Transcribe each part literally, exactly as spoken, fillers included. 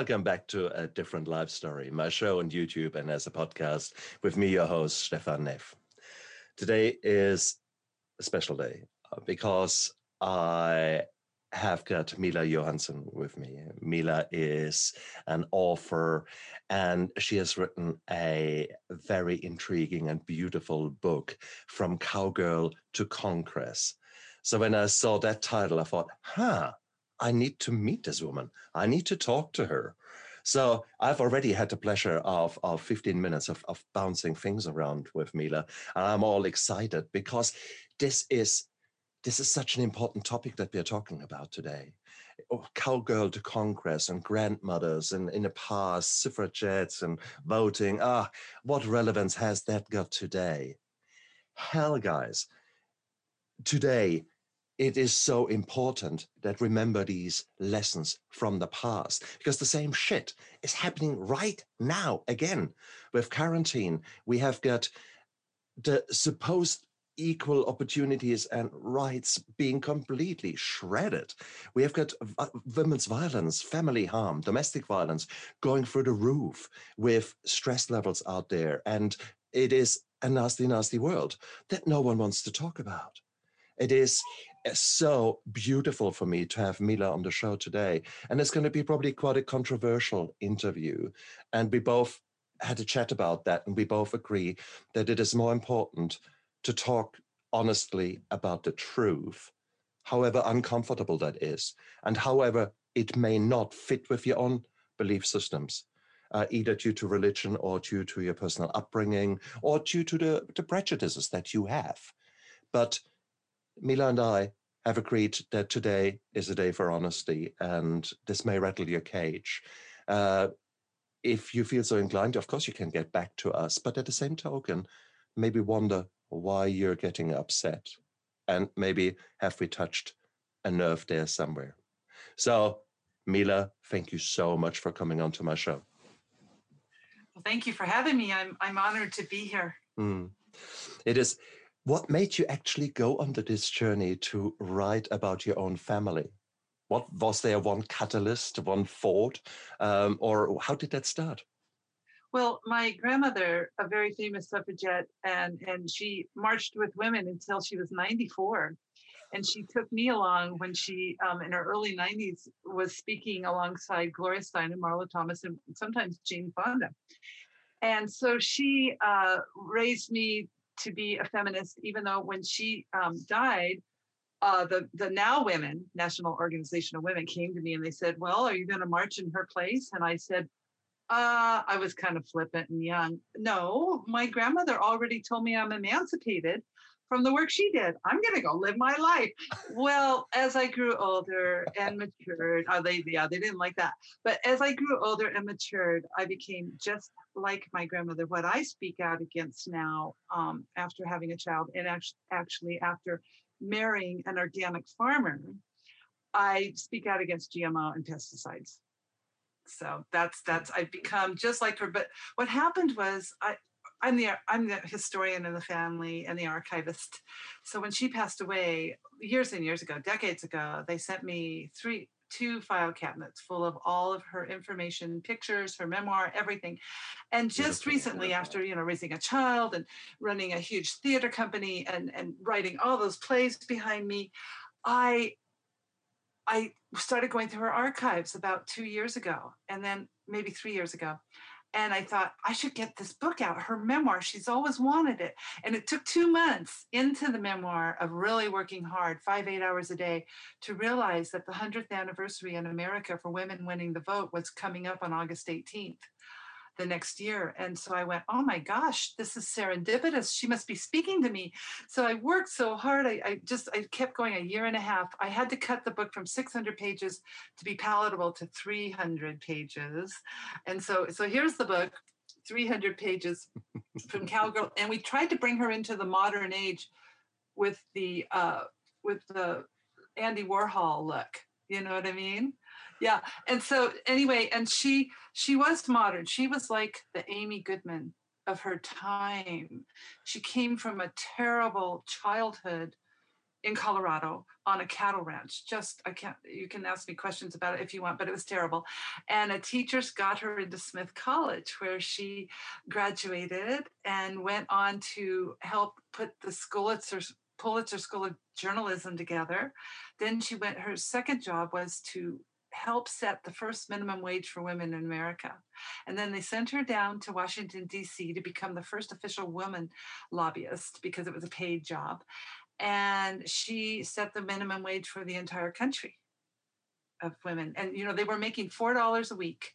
welcome back to A Different Life Story, my show on YouTube and as a podcast with me, your host, Stefan Neff. Today is a special day because I have got Mila Johansson with me. Mila is an author and she has written a very intriguing and beautiful book, From Cowgirl to Congress. So when I saw that title, I thought, huh, I need to meet this woman. I need to talk to her. So I've already had the pleasure of, of fifteen minutes of, of bouncing things around with Mila. And I'm all excited because this is This is such an important topic that we are talking about today. Oh, cowgirl to Congress and grandmothers and in the past, suffragettes and voting. Ah, what relevance has that got today? Hell, guys, today it is so important that remember these lessons from the past because the same shit is happening right now again. With quarantine, we have got the supposed equal opportunities and rights being completely shredded. We have got women's violence, family harm, domestic violence going through the roof with stress levels out there. And it is a nasty, nasty world that no one wants to talk about. It is so beautiful for me to have Mila on the show today. And it's going to be probably quite a controversial interview. And we both had a chat about that. And we both agree that it is more important to talk honestly about the truth, however uncomfortable that is, and however it may not fit with your own belief systems, uh, either due to religion or due to your personal upbringing or due to the, the prejudices that you have. But Mila and I have agreed that today is a day for honesty, and this may rattle your cage. Uh, if you feel so inclined, of course you can get back to us, but at the same token, maybe wonder why you're getting upset, and maybe have we touched a nerve there somewhere. So, Mila, thank you so much for coming onto my show. Well, thank you for having me. I'm I'm honored to be here. Mm. It is. What made you actually go on this journey to write about your own family? What was there one catalyst, one thought, um, or how did that start? Well, my grandmother, a very famous suffragette, and, and she marched with women until she was ninety-four. And she took me along when she, um, in her early nineties, was speaking alongside Gloria Steinem, Marlo Thomas, and sometimes Jane Fonda. And so she uh, raised me to be a feminist, even though when she um, died, Uh, the, the NOW women, National Organization of Women, came to me and they said, well, are you going to march in her place? And I said, Uh, I was kind of flippant and young. No, my grandmother already told me I'm emancipated from the work she did. I'm going to go live my life. Well, as I grew older and matured, oh, they, yeah, they didn't like that. But as I grew older and matured, I became just like my grandmother. What I speak out against now, um, after having a child and act- actually after marrying an organic farmer, I speak out against G M O and pesticides. So that's, that's, I've become just like her. But what happened was I, I'm the, I'm the historian in the family and the archivist. So when she passed away years and years ago, decades ago, they sent me three, two file cabinets full of all of her information, pictures, her memoir, everything. And just Beautiful. recently after, you know, raising a child and running a huge theater company and, and writing all those plays behind me, I, I started going through her archives about two years ago and then maybe three years ago. And I thought, I should get this book out, her memoir. She's always wanted it. And it took two months into the memoir of really working hard, five, eight hours a day, to realize that the one hundredth anniversary in America for women winning the vote was coming up on August eighteenth the next year. And so I went, oh my gosh, this is serendipitous. She must be speaking to me. So I worked so hard. I, I just, I kept going a year and a half. I had to cut the book from six hundred pages to be palatable to three hundred pages. And so, so here's the book, three hundred pages from Cowgirl. And we tried to bring her into the modern age with the, uh, with the Andy Warhol look. You know what I mean? Yeah. And so anyway, and she she was modern. She was like the Amy Goodman of her time. She came from a terrible childhood in Colorado on a cattle ranch. Just, I can't, you can ask me questions about it if you want, but it was terrible. And a teacher's got her into Smith College, where she graduated and went on to help put the Pulitzer, Pulitzer School of Journalism together. Then she went, her second job was to help set the first minimum wage for women in America. And then they sent her down to Washington, D C to become the first official woman lobbyist, because it was a paid job. And she set the minimum wage for the entire country of women. And, you know, they were making four dollars a week,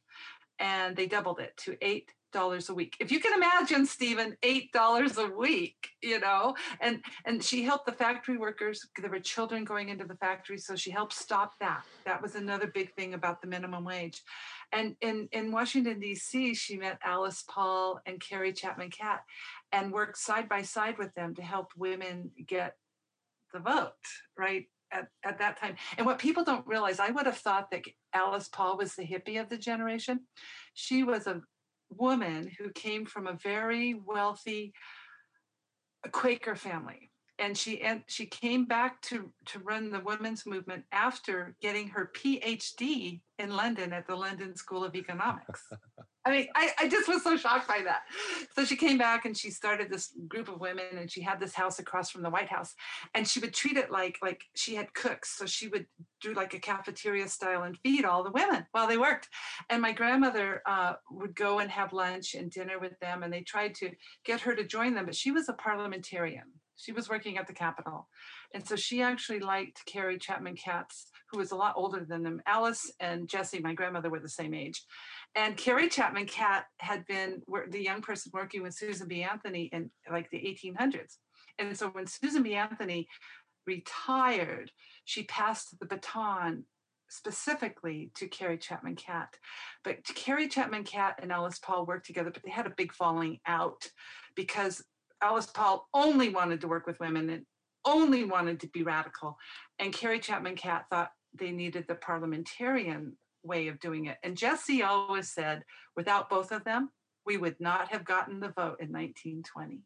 and they doubled it to eight dollars a week. If you can imagine, Stephen, eight dollars a week, you know, and, and she helped the factory workers. There were children going into the factory, so she helped stop that. That was another big thing about the minimum wage. And in, in Washington, D C, she met Alice Paul and Carrie Chapman Catt and worked side by side with them to help women get the vote, right, at, at that time. And what people don't realize, I would have thought that Alice Paul was the hippie of the generation. She was a woman who came from a very wealthy Quaker family. And she and she came back to, to run the women's movement after getting her P H D in London at the London School of Economics. I mean, I, I just was so shocked by that. So she came back and she started this group of women, and she had this house across from the White House. And she would treat it like, like she had cooks. So she would do like a cafeteria style and feed all the women while they worked. And my grandmother uh, would go and have lunch and dinner with them. And they tried to get her to join them, but she was a parliamentarian. She was working at the Capitol. And so she actually liked Carrie Chapman Catt, who was a lot older than them. Alice and Jessie, my grandmother, were the same age. And Carrie Chapman Catt had been the young person working with Susan B. Anthony in like the eighteen hundreds. And so when Susan B. Anthony retired, she passed the baton specifically to Carrie Chapman Catt. But Carrie Chapman Catt and Alice Paul worked together, but they had a big falling out, because Alice Paul only wanted to work with women and only wanted to be radical. And Carrie Chapman Catt thought they needed the parliamentarian way of doing it. And Jessie always said, without both of them, we would not have gotten the vote in nineteen twenty.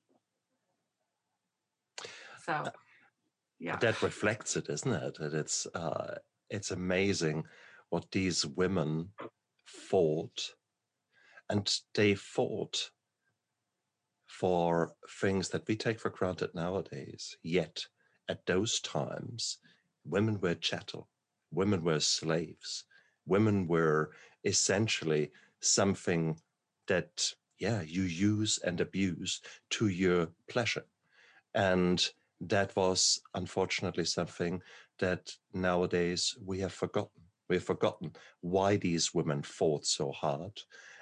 So, yeah. That reflects it, isn't it? That it's, uh, it's amazing what these women fought. And they fought for things that we take for granted nowadays. Yet, at those times, women were chattel, women were slaves, women were essentially something that, yeah, you use and abuse to your pleasure. And that was, unfortunately, something that nowadays we have forgotten. We've forgotten why these women fought so hard,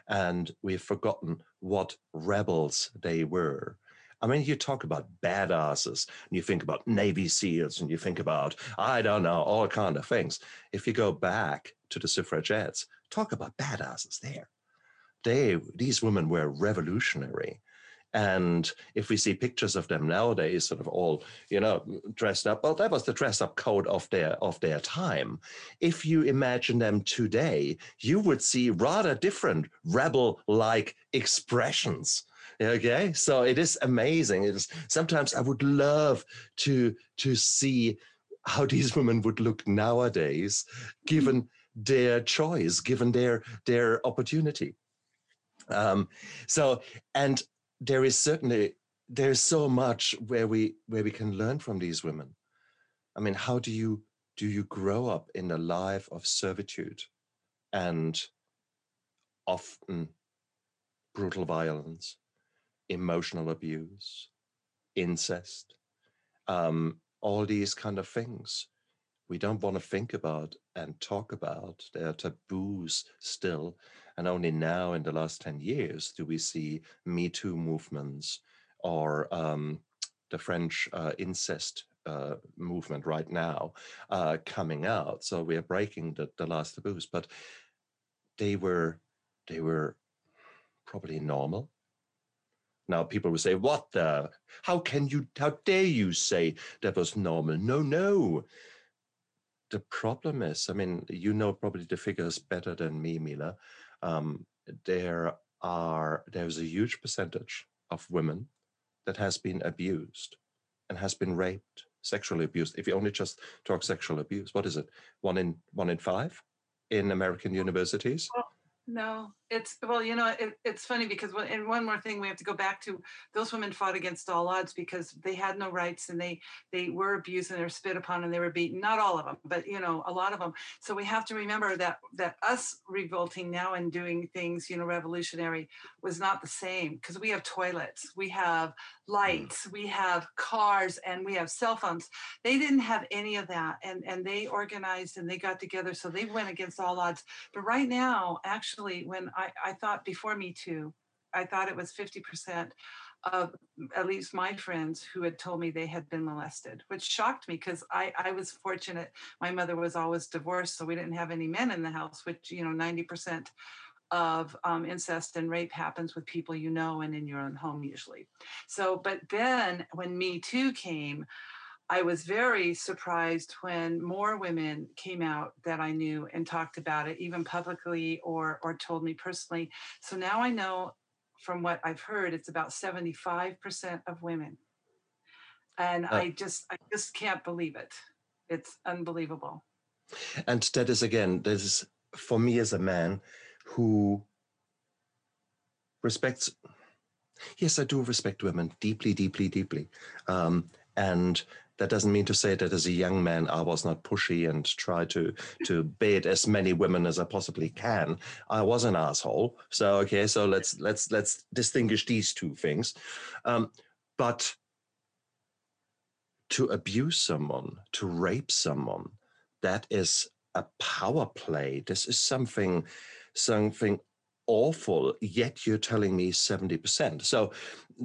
and we've forgotten what rebels they were. I mean, you talk about badasses, and you think about Navy SEALs, and you think about, I don't know, all kind of things. If you go back to the suffragettes, talk about badasses there. They, these women were revolutionary. And if we see pictures of them nowadays, sort of all, you know, dressed up, well, that was the dress-up code of their of their time. If you imagine them today, you would see rather different rebel-like expressions. Okay, so it is amazing. It is, sometimes I would love to to see how these women would look nowadays, given their choice, given their their opportunity. Um, so and. There is certainly, there is so much where we where we can learn from these women. I mean, how do you do you grow up in a life of servitude and often brutal violence, emotional abuse, incest, um, all these kind of things we don't want to think about and talk about. There are taboos still. And only now in the last ten years do we see Me Too movements or um, the French uh, incest uh, movement right now uh, coming out. So we are breaking the, the last taboos, but they were, they were probably normal. Now people will say, what the, how can you, how dare you say that was normal? No, no. The problem is, I mean, you know probably the figures better than me, Mila. Um, there are there's a huge percentage of women that has been abused and has been raped sexually abused. If you only just talk sexual abuse, what is it? One in one in five in American universities? Well, no, it's, well, you know, it, it's funny because, when, and one more thing we have to go back to, those women fought against all odds because they had no rights and they, they were abused and they were spit upon and they were beaten. Not all of them, but, you know, a lot of them. So we have to remember that, that us revolting now and doing things, you know, revolutionary was not the same, because we have toilets, we have lights, we have cars, and we have cell phones. They didn't have any of that. And, and they organized and they got together. So they went against all odds. But right now, actually, when I I thought before Me Too, I thought it was fifty percent of at least my friends who had told me they had been molested, which shocked me because I, I was fortunate. My mother was always divorced, so we didn't have any men in the house, which, you know, ninety percent of um, incest and rape happens with people you know and in your own home usually. So, but then when Me Too came, I was very surprised when more women came out that I knew and talked about it, even publicly or or told me personally. So now I know from what I've heard, it's about seventy-five percent of women. And uh, I just I just can't believe it. It's unbelievable. And that is, again, this is for me as a man who respects, yes, I do respect women deeply, deeply, deeply. Um, and that doesn't mean to say that as a young man, I was not pushy and try to, to bait as many women as I possibly can. I was an asshole. So, okay, so let's let's let's distinguish these two things. Um, but to abuse someone, to rape someone, that is a power play. This is something, something awful, yet you're telling me seventy percent. So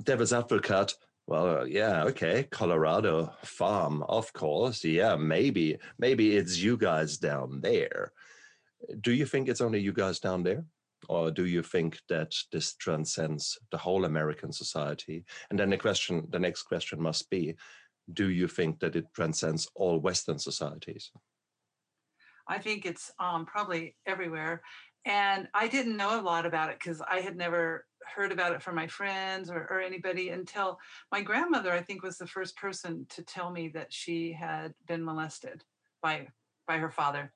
devil's advocate, well, yeah, okay, Colorado farm, of course. Yeah, maybe, maybe it's you guys down there. Do you think it's only you guys down there? Or do you think that this transcends the whole American society? And then the question, the next question must be, do you think that it transcends all Western societies? I think it's um, probably everywhere. And I didn't know a lot about it because I had never heard about it from my friends or, or anybody until my grandmother, I think, was the first person to tell me that she had been molested by by her father.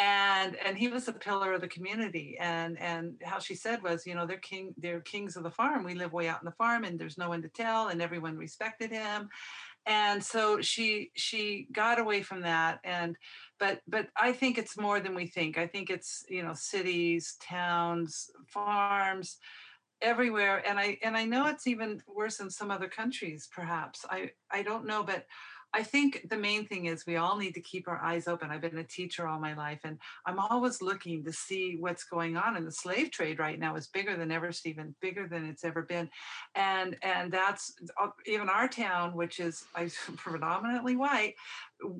And and he was the pillar of the community. And and how she said was, you know, they're king, they're kings of the farm. We live way out in the farm and there's no one to tell and everyone respected him. And so she she got away from that. And but but I think it's more than we think. I think it's, you know, cities, towns, farms, everywhere. And I and I know it's even worse in some other countries, perhaps. I, I don't know, but I think the main thing is we all need to keep our eyes open. I've been a teacher all my life, and I'm always looking to see what's going on. And the slave trade right now is bigger than ever, Stephen, bigger than it's ever been. And and that's even our town, which is predominantly white.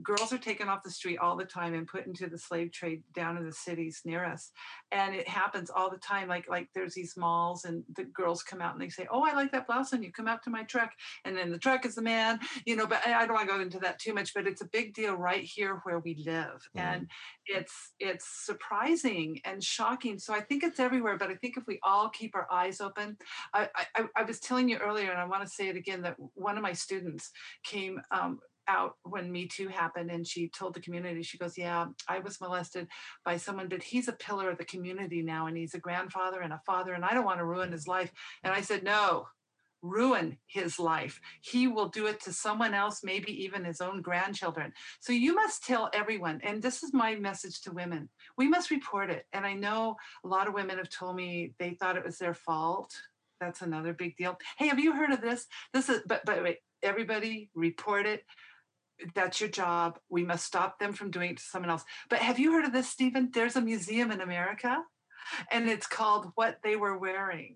Girls are taken off the street all the time and put into the slave trade down in the cities near us. And it happens all the time. Like, like there's these malls and the girls come out and they say, oh, I like that blouse on you. Come out to my truck. And then the truck is the man, you know, but I don't want to go into that too much, but it's a big deal right here where we live. Mm. And it's, it's surprising and shocking. So I think it's everywhere, but I think if we all keep our eyes open, I, I, I was telling you earlier, and I want to say it again, that one of my students came, um, out when Me Too happened, and she told the community, she goes, yeah, I was molested by someone, but he's a pillar of the community now, and he's a grandfather and a father, and I don't want to ruin his life. And I said, no, ruin his life. He will do it to someone else, maybe even his own grandchildren. So you must tell everyone, and this is my message to women, we must report it. And I know a lot of women have told me they thought it was their fault. That's another big deal. Hey, have you heard of this? This is, but, but wait, everybody report it. That's your job. We must stop them from doing it to someone else. But have you heard of this, Stephen? There's a museum in America, and it's called What They Were Wearing.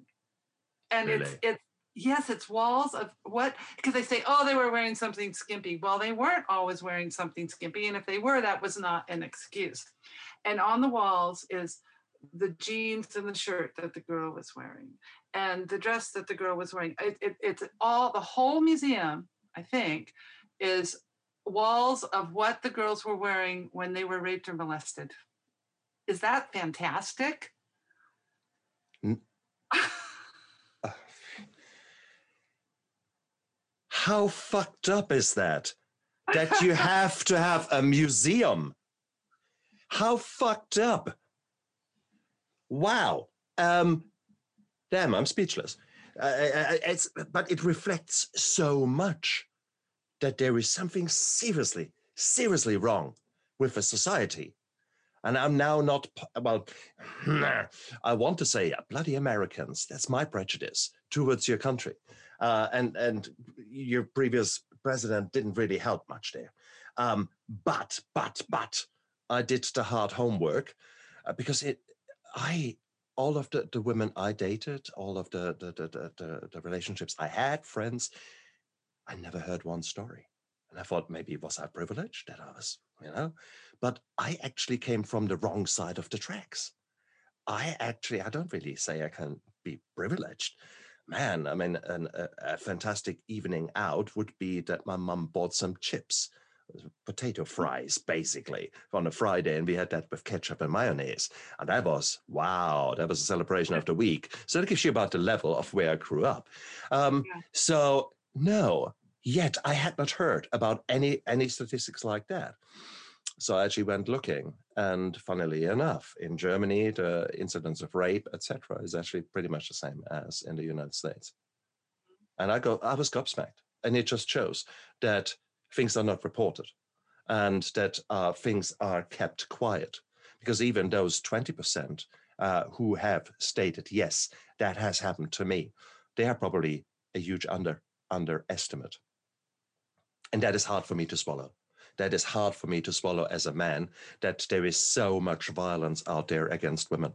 And really? it's it's yes, it's walls of what, because they say, oh, they were wearing something skimpy. Well, they weren't always wearing something skimpy, and if they were, that was not an excuse. And on the walls is the jeans and the shirt that the girl was wearing, and the dress that the girl was wearing. It, it, it's all, the whole museum, I think, is walls of what the girls were wearing when they were raped or molested. Is that fantastic? Mm. uh, how fucked up is that? that you have to have a museum. How fucked up. Wow. Um, damn, I'm speechless. Uh, it's, but it reflects so much that there is something seriously, seriously wrong with a society. And I'm now not, well, I want to say, bloody Americans, that's my prejudice towards your country. Uh, and, and your previous president didn't really help much there. Um, but, but, but, I did the hard homework uh, because it, I, all of the, the women I dated, all of the the, the, the the relationships I had, friends, I never heard one story. And I thought maybe was I privileged that I was, you know, but I actually came from the wrong side of the tracks. I actually, I don't really say I can be privileged. Man, I mean, an, a, a fantastic evening out would be that my mum bought some chips, potato fries, basically, on a Friday, and we had that with ketchup and mayonnaise. And that was, wow, that was a celebration of the week. So that gives you about the level of where I grew up. Um, yeah. So, no, yet I had not heard about any any statistics like that. So I actually went looking, and funnily enough, in Germany, the incidence of rape, et cetera, is actually pretty much the same as in the United States. And I go, I was gobsmacked. And it just shows that things are not reported and that uh, things are kept quiet, because even those twenty percent uh, who have stated, yes, that has happened to me, they are probably a huge under underestimate. And that is hard for me to swallow. That is hard for me to swallow as a man, that there is so much violence out there against women.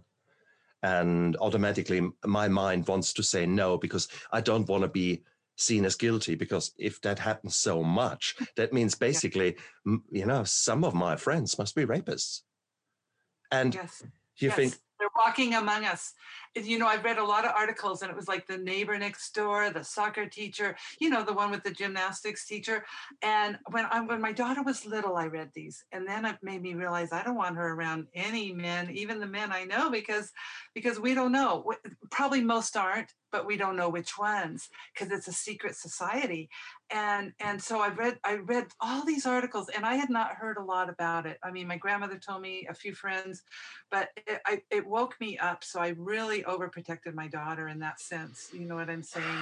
And automatically my mind wants to say no, because I don't want to be seen as guilty, because if that happens so much, that means basically, yeah. you know, some of my friends must be rapists. And yes. you yes. think they're walking among us. You know, I've read a lot of articles, and it was like the neighbor next door, the soccer teacher, you know, the one with the gymnastics teacher. And when I, when my daughter was little, I read these, and then it made me realize I don't want her around any men, even the men I know, because, because we don't know. Probably most aren't, but we don't know which ones, because it's a secret society. And, and so I read, I read all these articles, and I had not heard a lot about it. I mean, my grandmother told me, a few friends, but it, I, it woke me up. So I really overprotected my daughter in that sense. You know what I'm saying?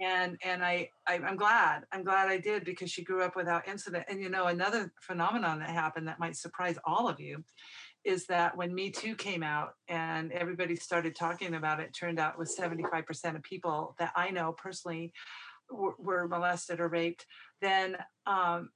And, and I, I, I'm glad, I'm glad I did, because she grew up without incident. And, you know, another phenomenon that happened that might surprise all of you is that when Me Too came out and everybody started talking about it, it turned out it was seventy-five percent of people that I know personally were, were molested or raped. Then um,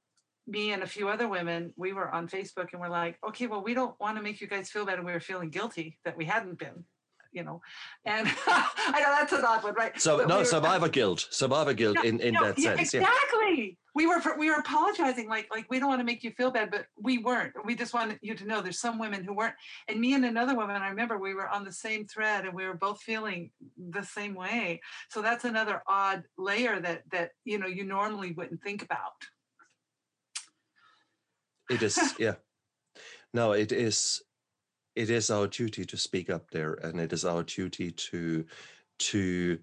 me and a few other women, we were on Facebook, and we're like, okay, well, we don't want to make you guys feel bad. And we were feeling guilty that we hadn't been, you know. And I know that's an odd one, right? So but no, we were, survivor guilt, survivor guilt no, in, in no, that yeah, sense. Exactly. Yeah. We were we were apologizing, like like we don't want to make you feel bad, but we weren't. We just wanted you to know there's some women who weren't. And me and another woman, I remember we were on the same thread, and we were both feeling the same way. So that's another odd layer that that you know you normally wouldn't think about. It is, yeah. No, it is. It is our duty to speak up there, and it is our duty to to.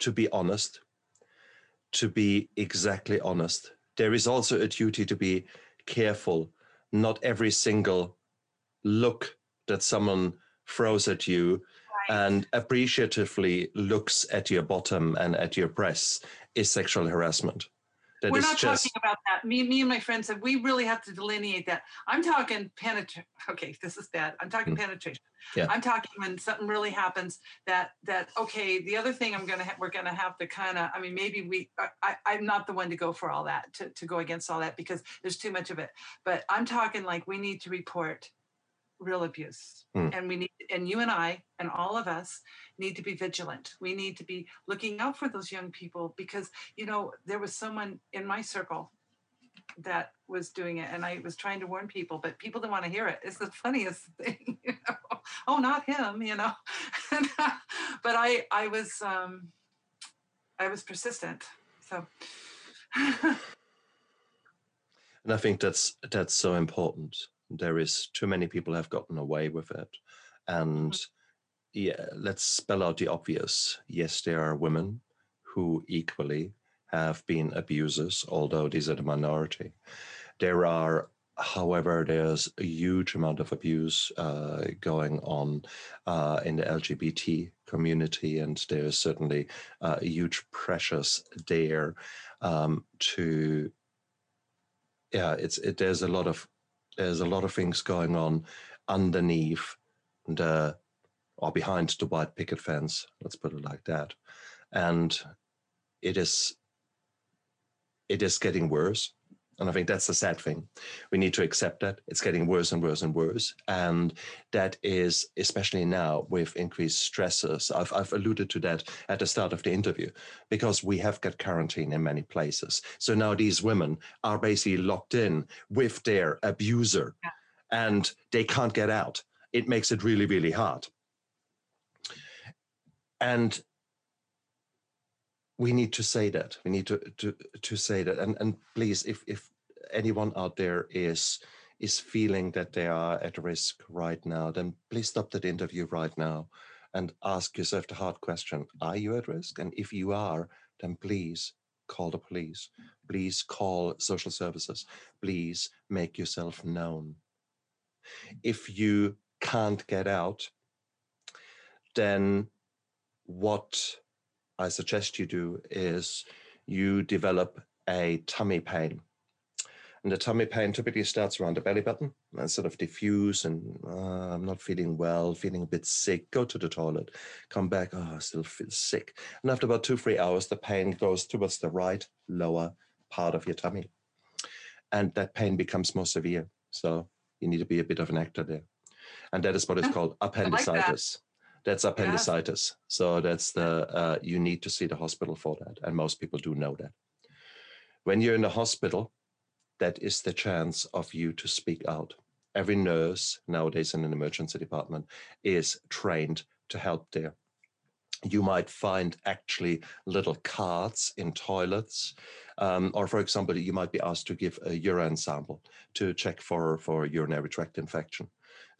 to be honest, to be exactly honest. There is also a duty to be careful. Not every single look that someone throws at you right. and appreciatively looks at your bottom and at your breasts is sexual harassment. That We're is not just... talking about that. Me, me and my friend said, we really have to delineate that. I'm talking penetration. Okay, this is bad. I'm talking mm. penetration. Yeah. I'm talking when something really happens that, that okay, the other thing I'm going to ha- we're going to have to kind of, I mean, maybe we, I, I'm not the one to go for all that, to, to go against all that, because there's too much of it. But I'm talking like we need to report real abuse. Mm. And we need, and you and I and all of us need to be vigilant. We need to be looking out for those young people, because, you know, there was someone in my circle that was doing it, and I was trying to warn people, but people didn't want to hear it. It's the funniest thing, you know? Oh, not him, you know. But I, I was, um, I was persistent. So, and I think that's that's so important. There is too many people have gotten away with it, and yeah, let's spell out the obvious. Yes, there are women who equally have been abusers, although these are the minority. There are, however, there's a huge amount of abuse uh, going on uh, in the L G B T community, and there's certainly uh, huge pressures there um, to, yeah, it's it, there's a lot of there's a lot of things going on underneath the or behind the white picket fence. Let's put it like that, and it is. It is getting worse. And I think that's the sad thing. We need to accept that it's getting worse and worse and worse. And that is, especially now with increased stresses. I've, I've alluded to that at the start of the interview, because we have got quarantine in many places. So now these women are basically locked in with their abuser, yeah, and they can't get out. It makes it really, really hard. And we need to say that. We need to to, to say that. And and please, if, if anyone out there is is feeling that they are at risk right now, then please stop that interview right now and ask yourself the hard question. Are you at risk? And if you are, then please call the police. Please call social services. Please make yourself known. If you can't get out, then what I suggest you do is you develop a tummy pain. And the tummy pain typically starts around the belly button and sort of diffuse and uh, I'm not feeling well, feeling a bit sick, go to the toilet, come back, oh, I still feel sick. And after about two, three hours, the pain goes towards the right lower part of your tummy. And that pain becomes more severe. So you need to be a bit of an actor there. And that is what is called appendicitis. I like that. That's appendicitis. Yeah. So that's the, uh, you need to see the hospital for that. And most people do know that. When you're in the hospital, that is the chance of you to speak out. Every nurse nowadays in an emergency department is trained to help there. You might find actually little cards in toilets. Um, or for example, you might be asked to give a urine sample to check for, for urinary tract infection.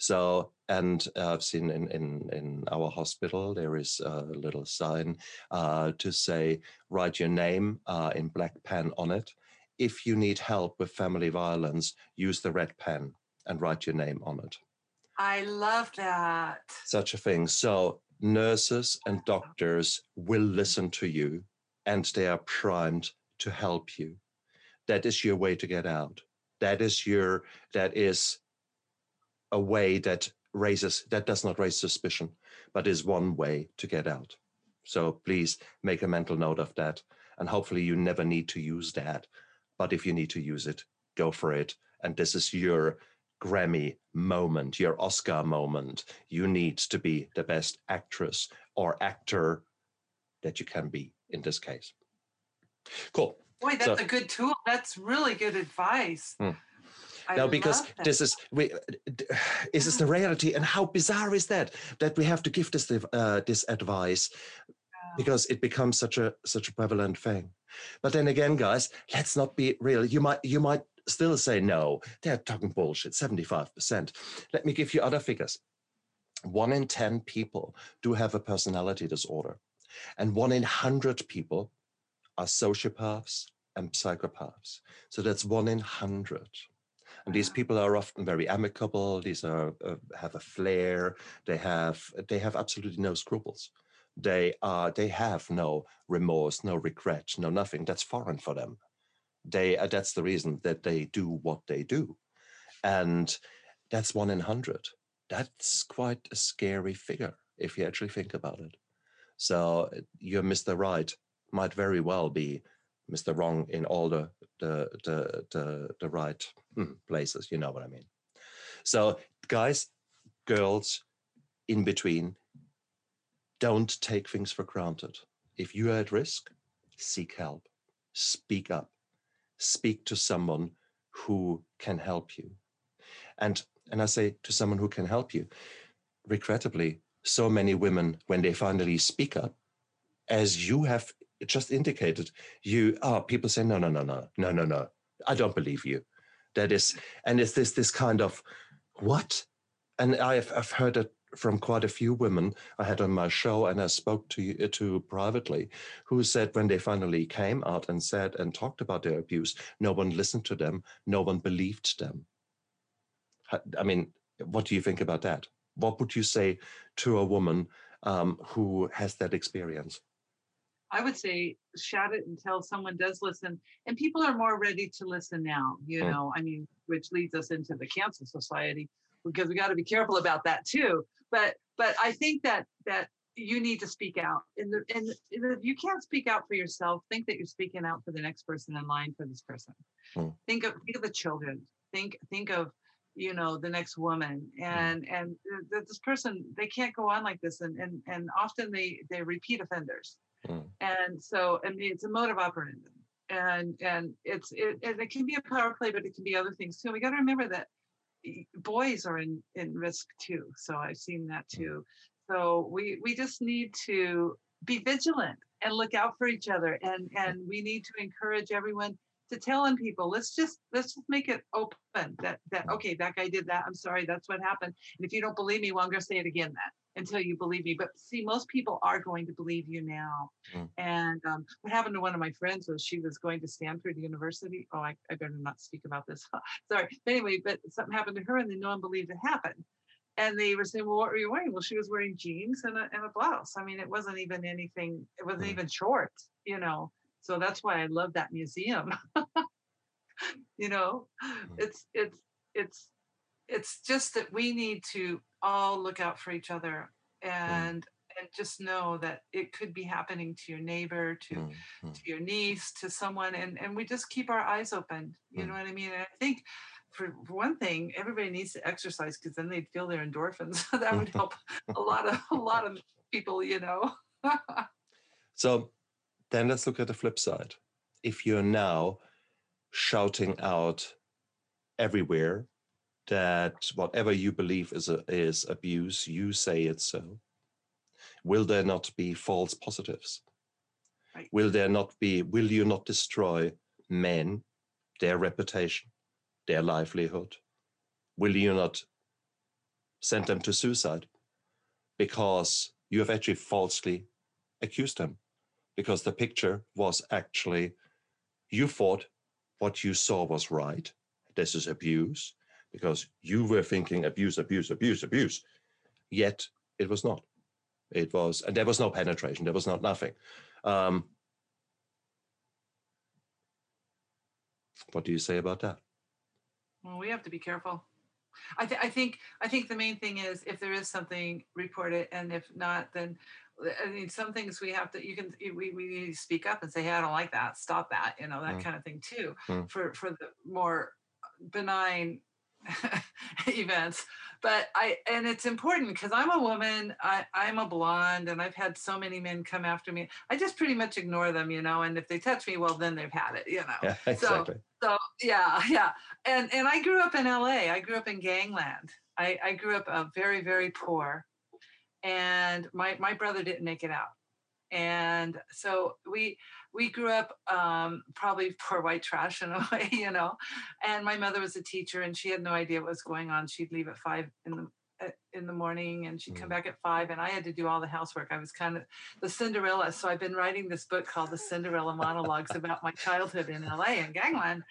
So, and uh, I've seen in, in, in our hospital, there is a little sign uh, to say, write your name uh, in black pen on it. If you need help with family violence, use the red pen and write your name on it. I love that. Such a thing. So nurses and doctors will listen to you and they are primed to help you. That is your way to get out. That is your, that is a way that raises, that does not raise suspicion, but is one way to get out. So please make a mental note of that. And hopefully you never need to use that. But if you need to use it, go for it. And this is your Grammy moment, your Oscar moment. You need to be the best actress or actor that you can be in this case. Cool. Boy, that's so, a good tool. That's really good advice. Hmm. Now, because this is we, this is the reality, and how bizarre is that that we have to give this uh, this advice, because it becomes such a such a prevalent thing. But then again, guys, let's not be real. You might you might still say no. They're talking bullshit. seventy-five percent. Let me give you other figures. One in ten people do have a personality disorder, and one in one hundred people are sociopaths and psychopaths. So that's one in one hundred. And these people are often very amicable. These are uh, have a flair. They have they have absolutely no scruples. They are they have no remorse, no regret, no nothing. That's foreign for them. They uh, that's the reason that they do what they do, and that's one in hundred. That's quite a scary figure if you actually think about it. So your Mister Right might very well be Mister Wrong in all the the the the, the right places, you know what I mean. So guys, girls, in between, don't take things for granted. If you are at risk, seek help, speak up, speak to someone who can help you. And, and I say to someone who can help you, regrettably, so many women, when they finally speak up, as you have just indicated, you are, oh, people say, no, no, no, no, no, no, no, I don't believe you. That is, and it's this this kind of what? And I've I've heard it from quite a few women I had on my show and I spoke to to privately, who said when they finally came out and said and talked about their abuse, no one listened to them, no one believed them. I mean, what do you think about that? What would you say to a woman um, who has that experience? I would say shout it until someone does listen. And people are more ready to listen now, you mm. know, I mean, which leads us into the cancel society, because we got to be careful about that too. But but I think that that you need to speak out. And, the, and if you can't speak out for yourself, think that you're speaking out for the next person in line for this person. Mm. Think of think of the children. Think think of, you know, the next woman and mm. and th- this person, they can't go on like this. And and, and often they, they repeat offenders. Mm. And so, I mean, it's a mode of operandi, and and it's it and it can be a power play, but it can be other things too. And we got to remember that boys are in, in risk too. So I've seen that too. Mm. So we we just need to be vigilant and look out for each other, and and we need to encourage everyone to telling people, let's just let's just make it open that that okay, that guy did that. I'm sorry, that's what happened. And if you don't believe me, well, I'm going to say it again then until you believe me. But see, most people are going to believe you now. Mm. And um, what happened to one of my friends was she was going to Stanford University. Oh, I, I better not speak about this. Sorry. But anyway, but something happened to her and then no one believed it happened. And they were saying, well, what were you wearing? Well, she was wearing jeans and a, and a blouse. I mean, it wasn't even anything. It wasn't mm. even short, you know. So that's why I love that museum. You know, mm. it's, it's, it's, it's just that we need to all look out for each other and mm. and just know that it could be happening to your neighbor, to mm. to your niece, to someone, and, and we just keep our eyes open. You mm. know what I mean? And I think for one thing, everybody needs to exercise because then they'd feel their endorphins. That would help a lot of a lot of people, you know. So then let's look at the flip side. If you're now shouting out everywhere that whatever you believe is a, is abuse, you say it so, will there not be false positives? Right. Will there not be, will you not destroy men, their reputation, their livelihood? Will you not send them to suicide? Because you have actually falsely accused them. Because the picture was actually, you thought what you saw was right. This is abuse. Because you were thinking abuse, abuse, abuse, abuse. Yet it was not. It was, and there was no penetration. There was not nothing. Um, what do you say about that? Well, we have to be careful. I, th- I think I think the main thing is if there is something, report it, and if not, then I mean some things we have to you can we, we need to speak up and say, hey, I don't like that, stop that, you know, that mm. kind of thing too. Mm. For for the more benign events. But I, and it's important because I'm a woman, I, I'm a blonde, and I've had so many men come after me. I just pretty much ignore them, you know, and if they touch me, well, then they've had it, you know. Yeah, exactly. So, so yeah, yeah. And, and I grew up in L A. I grew up in gangland. I, I grew up uh, very, very poor. And my, my brother didn't make it out. And so we we grew up um, probably poor white trash in a way, you know. And my mother was a teacher, and she had no idea what was going on. She'd leave at five in the in the morning, and she'd come back at five. And I had to do all the housework. I was kind of the Cinderella. So I've been writing this book called The Cinderella Monologues about my childhood in L A and gangland,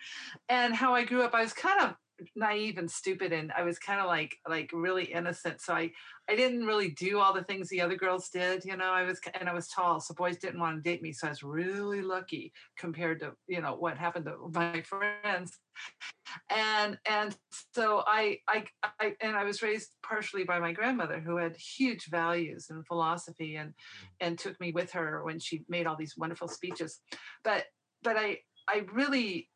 and how I grew up. I was kind of naive and stupid, and I was kind of like like really innocent, so I I didn't really do all the things the other girls did, you know. I was and I was tall, so boys didn't want to date me, so I was really lucky compared to, you know, what happened to my friends. And and so I I, I and I was raised partially by my grandmother, who had huge values and philosophy, and and took me with her when she made all these wonderful speeches. But but I I really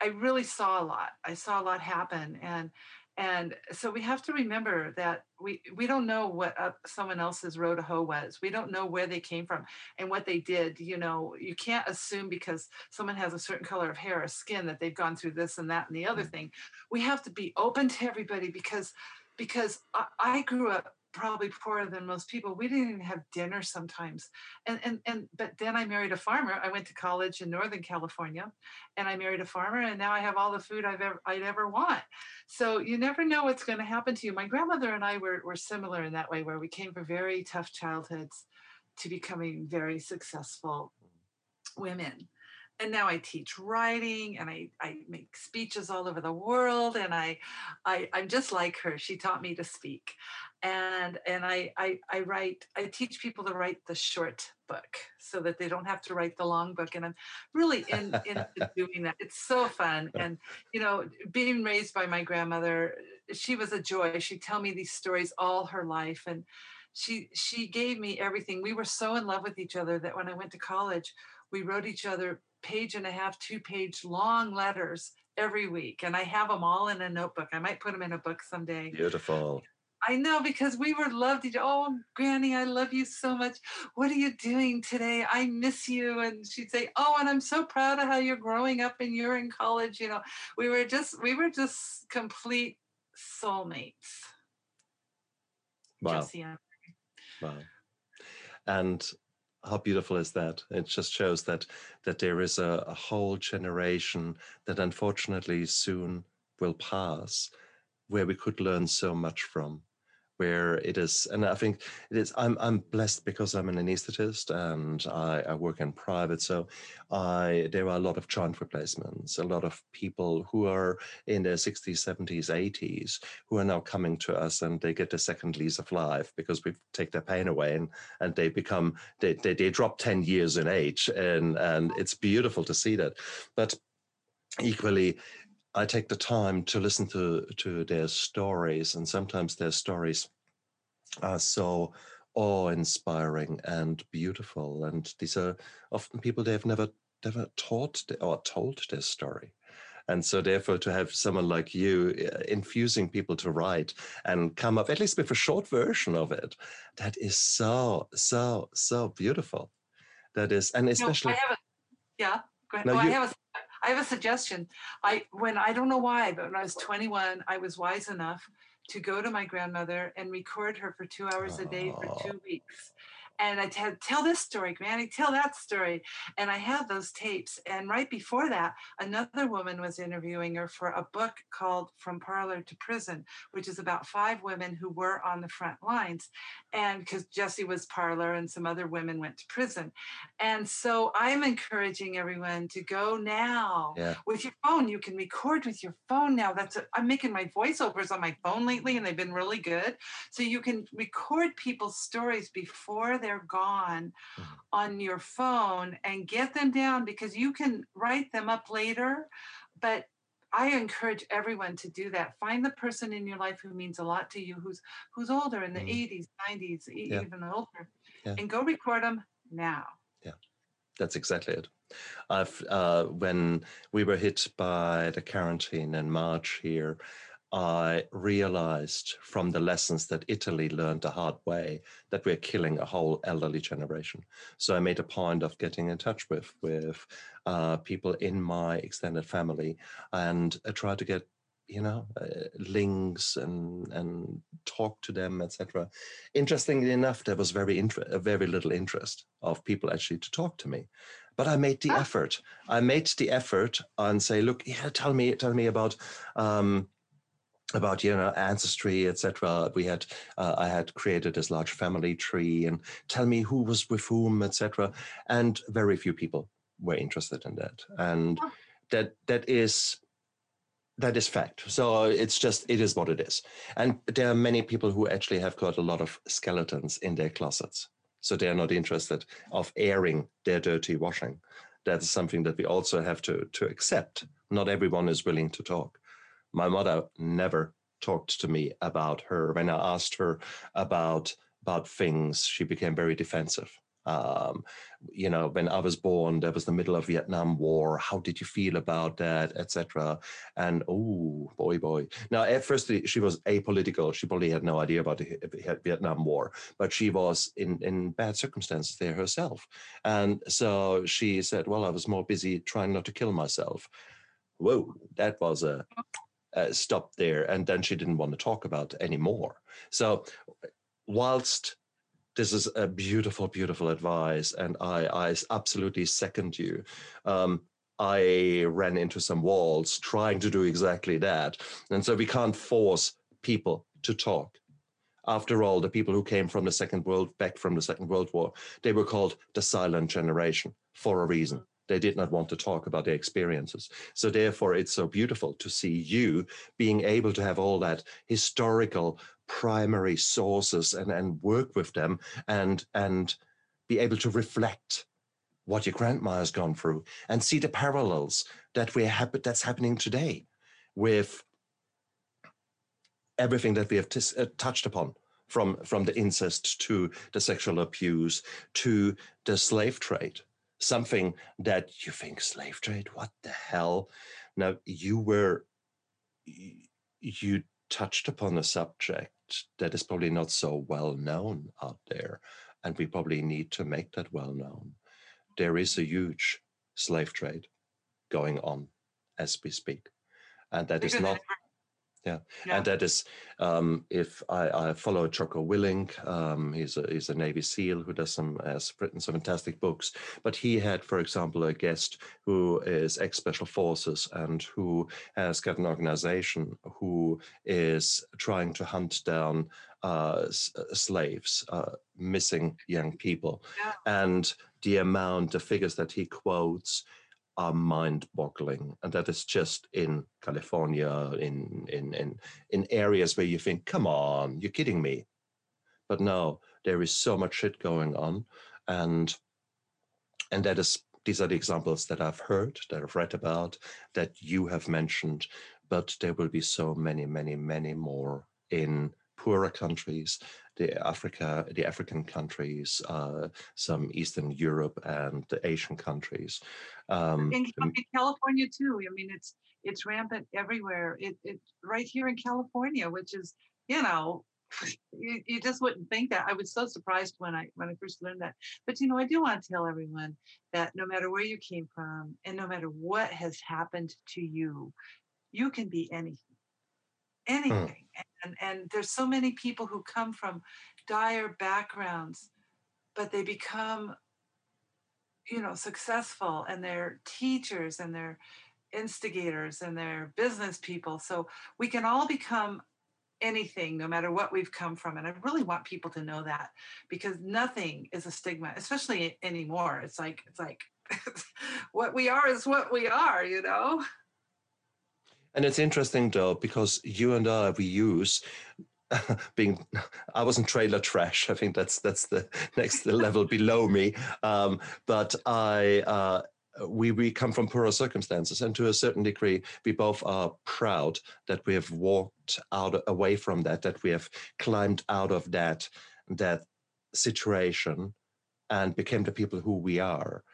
I, I really saw a lot. I saw a lot happen. And and so we have to remember that we, we don't know what uh, someone else's road to hoe was. We don't know where they came from and what they did. You know, you can't assume because someone has a certain color of hair or skin that they've gone through this and that and the other thing. We have to be open to everybody because, because I, I grew up probably poorer than most people. We didn't even have dinner sometimes. And and and but then I married a farmer. I went to college in Northern California and I married a farmer, and now I have all the food I've ever I'd ever want. So you never know what's going to happen to you. My grandmother and I were were similar in that way, where we came from very tough childhoods to becoming very successful women. And now I teach writing, and I, I make speeches all over the world, and I, I I'm just like her. She taught me to speak, and and I, I I write. I teach people to write the short book so that they don't have to write the long book. And I'm really in, into doing that. It's so fun. And you know, being raised by my grandmother, she was a joy. She'd tell me these stories all her life, and she she gave me everything. We were so in love with each other that when I went to college, we wrote each other page and a half, two page long letters every week. And I have them all in a notebook. I might put them in a book someday. Beautiful. I know, because we were loved. Oh, Granny, I love you so much. What are you doing today? I miss you. And she'd say, oh, and I'm so proud of how you're growing up and you're in college. You know, we were just, we were just complete soulmates. Wow. Jesse, wow. And how beautiful is that? It just shows that that there is a, a whole generation that unfortunately soon will pass, where we could learn so much from, where it is. And I think it is, I'm, I'm blessed because I'm an anesthetist and I, I work in private. So I there are a lot of joint replacements, a lot of people who are in their sixties, seventies, eighties, who are now coming to us, and they get a second lease of life because we take their pain away, and, and they become, they, they, they drop ten years in age. And, and it's beautiful to see that. But equally, I take the time to listen to, to their stories, and sometimes their stories are so awe-inspiring and beautiful. And these are often people they have never never taught or told their story. And so therefore, to have someone like you infusing people to write and come up at least with a short version of it, that is so, so, so beautiful. That is, and especially... No, I have a, yeah, go ahead. No, oh, you, I have a, I have a suggestion. I when I don't know why, but when I was twenty-one, I was wise enough to go to my grandmother and record her for two hours a day for two weeks. And I said, tell this story, Granny, tell that story. And I had those tapes. And right before that, another woman was interviewing her for a book called From Parlor to Prison, which is about five women who were on the front lines. And because Jessie was parlor and some other women went to prison. And so I'm encouraging everyone to go now yeah. with your phone. You can record with your phone now. That's a, I'm making my voiceovers on my phone lately, and they've been really good. So you can record people's stories before they they're gone on your phone and get them down, because you can write them up later. But I encourage everyone to do that. Find the person in your life who means a lot to you, who's who's older in the mm. eighties, nineties, yeah. even older, yeah. and go record them now. Yeah, that's exactly it. I've uh, when we were hit by the quarantine in March here, I realized from the lessons that Italy learned the hard way that we're killing a whole elderly generation. So I made a point of getting in touch with with uh, people in my extended family, and I tried to get, you know, uh, links and and talk to them, et cetera. Interestingly enough, there was very inter- very little interest of people actually to talk to me. But I made the ah. effort. I made the effort and say, look, yeah, tell me, tell me about. Um, about, you know, ancestry, et cetera. We had, uh, I had created this large family tree, and tell me who was with whom, et cetera. And very few people were interested in that. And that, that is, that is fact. So it's just, it is what it is. And there are many people who actually have got a lot of skeletons in their closets. So they are not interested of airing their dirty washing. That's something that we also have to, to accept. Not everyone is willing to talk. My mother never talked to me about her. When I asked her about about things, she became very defensive. Um, you know, when I was born, there was the middle of Vietnam War. How did you feel about that, et cetera? And oh, boy, boy. Now, at first, she was apolitical. She probably had no idea about the Vietnam War, but she was in, in bad circumstances there herself. And so she said, well, I was more busy trying not to kill myself. Whoa, that was a... Uh, stopped there, and then she didn't want to talk about anymore. So whilst this is a beautiful, beautiful advice, and I, I absolutely second you, um, I ran into some walls trying to do exactly that. And so we can't force people to talk. After all, the people who came from the Second World, back from the Second World War, they were called the silent generation for a reason. They did not want to talk about their experiences. So therefore, it's so beautiful to see you being able to have all that historical primary sources and, and work with them and, and be able to reflect what your grandma has gone through and see the parallels that we're happy that's happening today with everything that we have t- uh, touched upon, from, from the incest to the sexual abuse to the slave trade. Something that you think, slave trade, what the hell? Now, you were, you touched upon a subject that is probably not so well known out there, and we probably need to make that well known. There is a huge slave trade going on as we speak, and that is not... Yeah. yeah, and that is, um, if I, I follow Jocko Willink, um, he's, a, he's a Navy SEAL who does some, has written some fantastic books, but he had, for example, a guest who is ex-Special Forces and who has got an organization who is trying to hunt down uh, s- slaves, uh, missing young people. Yeah. And the amount, the figures that he quotes are mind-boggling, and that is just in California, in in in in areas where you think, "Come on, you're kidding me," but no, there is so much shit going on, and and that is these are the examples that I've heard, that I've read about, that you have mentioned, but there will be so many, many, many more in poorer countries, the Africa, the African countries, uh, some Eastern Europe, and the Asian countries. Um, in, in California too. I mean, it's it's rampant everywhere. It it right here in California, which is, you know, you, you just wouldn't think that. I was so surprised when I when I first learned that. But you know, I do want to tell everyone that no matter where you came from, and no matter what has happened to you, you can be anything. Anything. Mm. And, and there's so many people who come from dire backgrounds, but they become, you know, successful, and they're teachers, and they're instigators, and they're business people. So we can all become anything, no matter what we've come from. And I really want people to know that, because nothing is a stigma, especially anymore. It's like, it's like what we are is what we are, you know? And it's interesting, though, because you and I, we use being, I wasn't trailer trash. I think that's that's the next the level below me. Um, but I, uh, we, we come from poorer circumstances. And to a certain degree, we both are proud that we have walked out away from that, that we have climbed out of that, that situation and became the people who we are,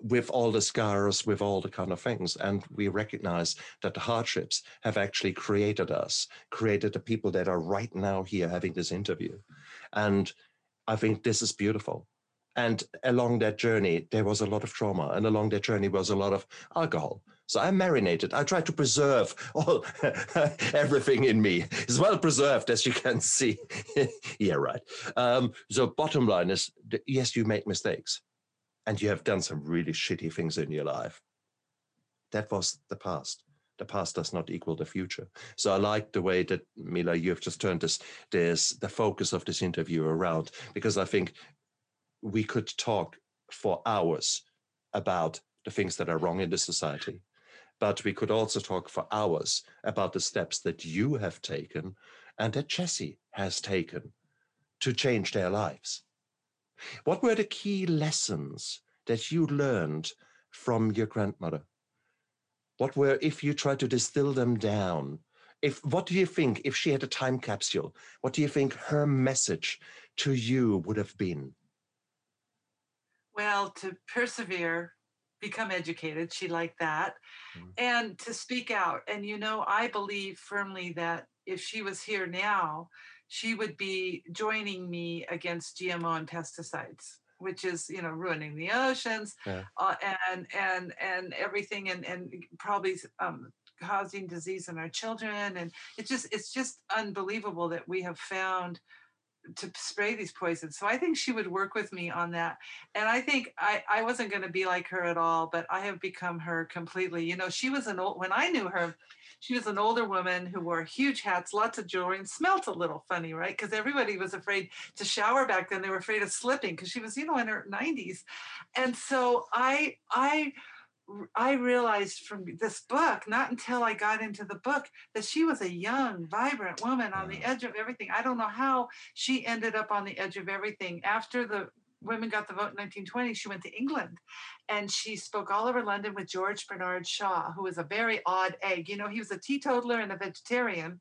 with all the scars, with all the kind of things. And we recognize that the hardships have actually created us, created the people that are right now here having this interview. And I think this is beautiful. And along that journey, there was a lot of trauma, and along that journey was a lot of alcohol. So I marinated. I tried to preserve all everything in me. It's well preserved, as you can see. Yeah, right. Um, so bottom line is, yes, you make mistakes. And you have done some really shitty things in your life. That was the past. The past does not equal the future. So I like the way that, Mila, you have just turned this, this, the focus of this interview around, because I think we could talk for hours about the things that are wrong in this society, but we could also talk for hours about the steps that you have taken and that Jessie has taken to change their lives. What were the key lessons that you learned from your grandmother? What were, if you try to distill them down, if what do you think, if she had a time capsule, what do you think her message to you would have been? Well, to persevere, become educated, she liked that, mm-hmm. and to speak out. And, you know, I believe firmly that if she was here now, she would be joining me against G M O and pesticides, which is, you know, ruining the oceans, yeah. uh, and and and everything, and and probably um, causing disease in our children. And it's just it's just unbelievable that we have found to spray these poisons. So I think she would work with me on that. And I think I, I wasn't going to be like her at all, but I have become her completely. You know, she was an old, when I knew her, she was an older woman who wore huge hats, lots of jewelry, and smelt a little funny, right? Because everybody was afraid to shower back then. They were afraid of slipping because she was, you know, in her nineties. And so I, I, I realized from this book, not until I got into the book, that she was a young, vibrant woman on the edge of everything. I don't know how she ended up on the edge of everything. After the women got the vote in nineteen twenty, she went to England and she spoke all over London with George Bernard Shaw, who was a very odd egg. You know, he was a teetotaler and a vegetarian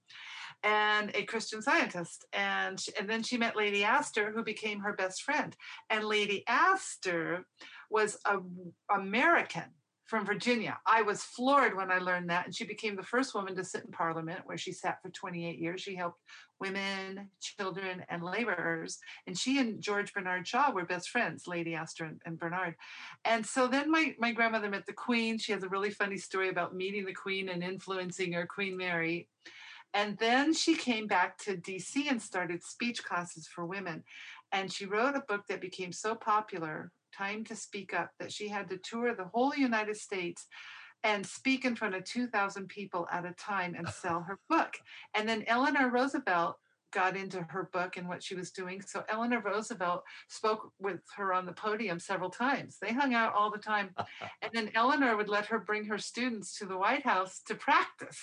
and a Christian Scientist. And, and then she met Lady Astor, who became her best friend. And Lady Astor was an American from Virginia. I was floored when I learned that. And she became the first woman to sit in Parliament, where she sat for twenty-eight years. She helped women, children, and laborers. And she and George Bernard Shaw were best friends, Lady Astor and, and Bernard. And so then my, my grandmother met the Queen. She has a really funny story about meeting the Queen and influencing her, Queen Mary. And then she came back to D C and started speech classes for women. And she wrote a book that became so popular, Time to Speak Up, that she had to tour the whole United States and speak in front of two thousand people at a time and sell her book. And then Eleanor Roosevelt got into her book and what she was doing. So Eleanor Roosevelt spoke with her on the podium several times. They hung out all the time. And then Eleanor would let her bring her students to the White House to practice.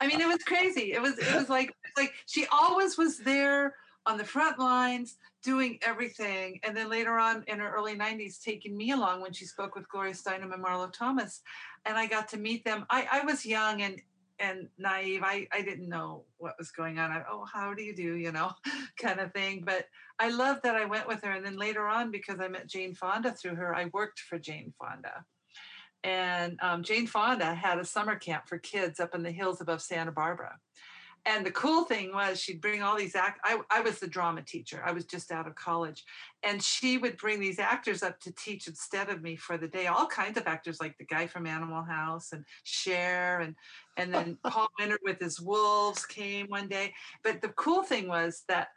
I mean, it was crazy. It was, it was like, it was like she always was there on the front lines, doing everything. And then later on in her early nineties, taking me along when she spoke with Gloria Steinem and Marlo Thomas. And I got to meet them. I, I was young and and naive. I, I didn't know what was going on. I, oh, how do you do, you know, kind of thing. But I loved that I went with her. And then later on, because I met Jane Fonda through her, I worked for Jane Fonda. And um, Jane Fonda had a summer camp for kids up in the hills above Santa Barbara. And the cool thing was she'd bring all these act. I, I was the drama teacher. I was just out of college. And she would bring these actors up to teach instead of me for the day, all kinds of actors like the guy from Animal House and Cher. And, and then Paul Winter with his wolves came one day. But the cool thing was that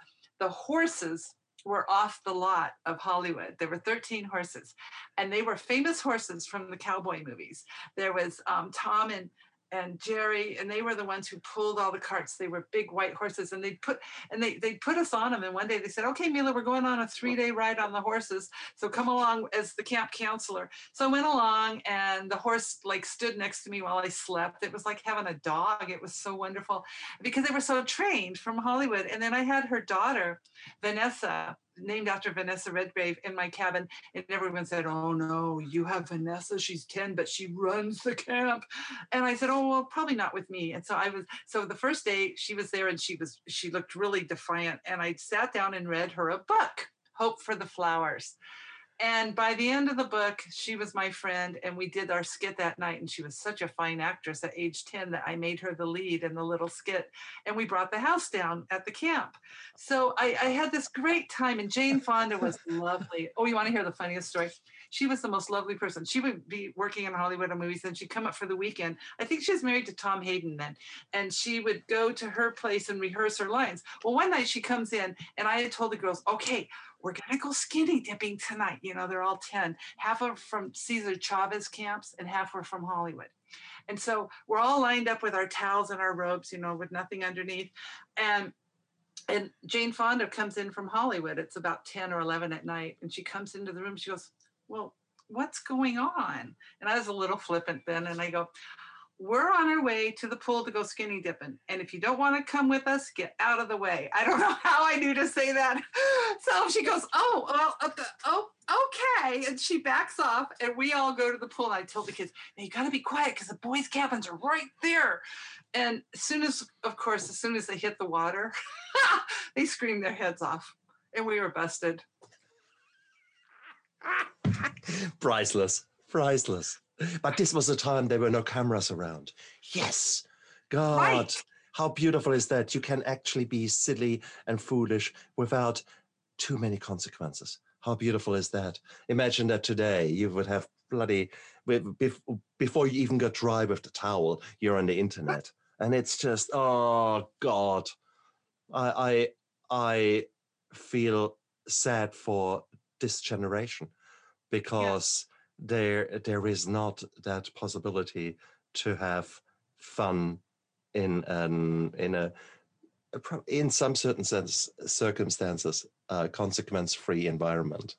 the horses were off the lot of Hollywood. There were thirteen horses. And they were famous horses from the cowboy movies. There was um, Tom and and Jerry, and they were the ones who pulled all the carts. They were big white horses, and they'd put and they they put us on them. And one day they said, "Okay, Mila, we're going on a three-day ride on the horses, so come along as the camp counselor." So I went along, and the horse like stood next to me while I slept. It was like having a dog. It was so wonderful because they were so trained from Hollywood. And then I had her daughter, Vanessa, named after Vanessa Redgrave, in my cabin. And everyone said, "Oh no, you have Vanessa. She's ten, but she runs the camp." And I said, "Oh, well, probably not with me." And so I was, so the first day she was there and she was, she looked really defiant. And I sat down and read her a book, Hope for the Flowers. And by the end of the book, she was my friend, and we did our skit that night. And she was such a fine actress at age ten that I made her the lead in the little skit. And we brought the house down at the camp. So I, I had this great time. And Jane Fonda was lovely. Oh, you want to hear the funniest story? She was the most lovely person. She would be working in Hollywood and movies, and she'd come up for the weekend. I think she was married to Tom Hayden then. And she would go to her place and rehearse her lines. Well, one night she comes in, and I had told the girls, "Okay, we're going to go skinny dipping tonight." You know, they're all ten. Half are from Cesar Chavez camps and half were from Hollywood. And so we're all lined up with our towels and our robes, you know, with nothing underneath. And and Jane Fonda comes in from Hollywood. It's about ten or eleven at night. And she comes into the room. She goes, "Well, what's going on?" And I was a little flippant then. And I go, "We're on our way to the pool to go skinny dipping. And if you don't want to come with us, get out of the way." I don't know how I knew to say that. So she goes, "Oh, well, okay, oh, okay." And she backs off, and we all go to the pool. And I told the kids, "Now you got to be quiet because the boys' cabins are right there." And as soon as, of course, as soon as they hit the water, they screamed their heads off. And we were busted. Priceless, priceless. But this was a time there were no cameras around. Yes. God, right. How beautiful is that? You can actually be silly and foolish without too many consequences. How beautiful is that? Imagine that today. You would have bloody, before you even got dry with the towel, you're on the internet. And it's just, oh, God. I I I feel sad for this generation, because yeah. there there is not that possibility to have fun in an in a in some certain sense circumstances uh, consequence free environment.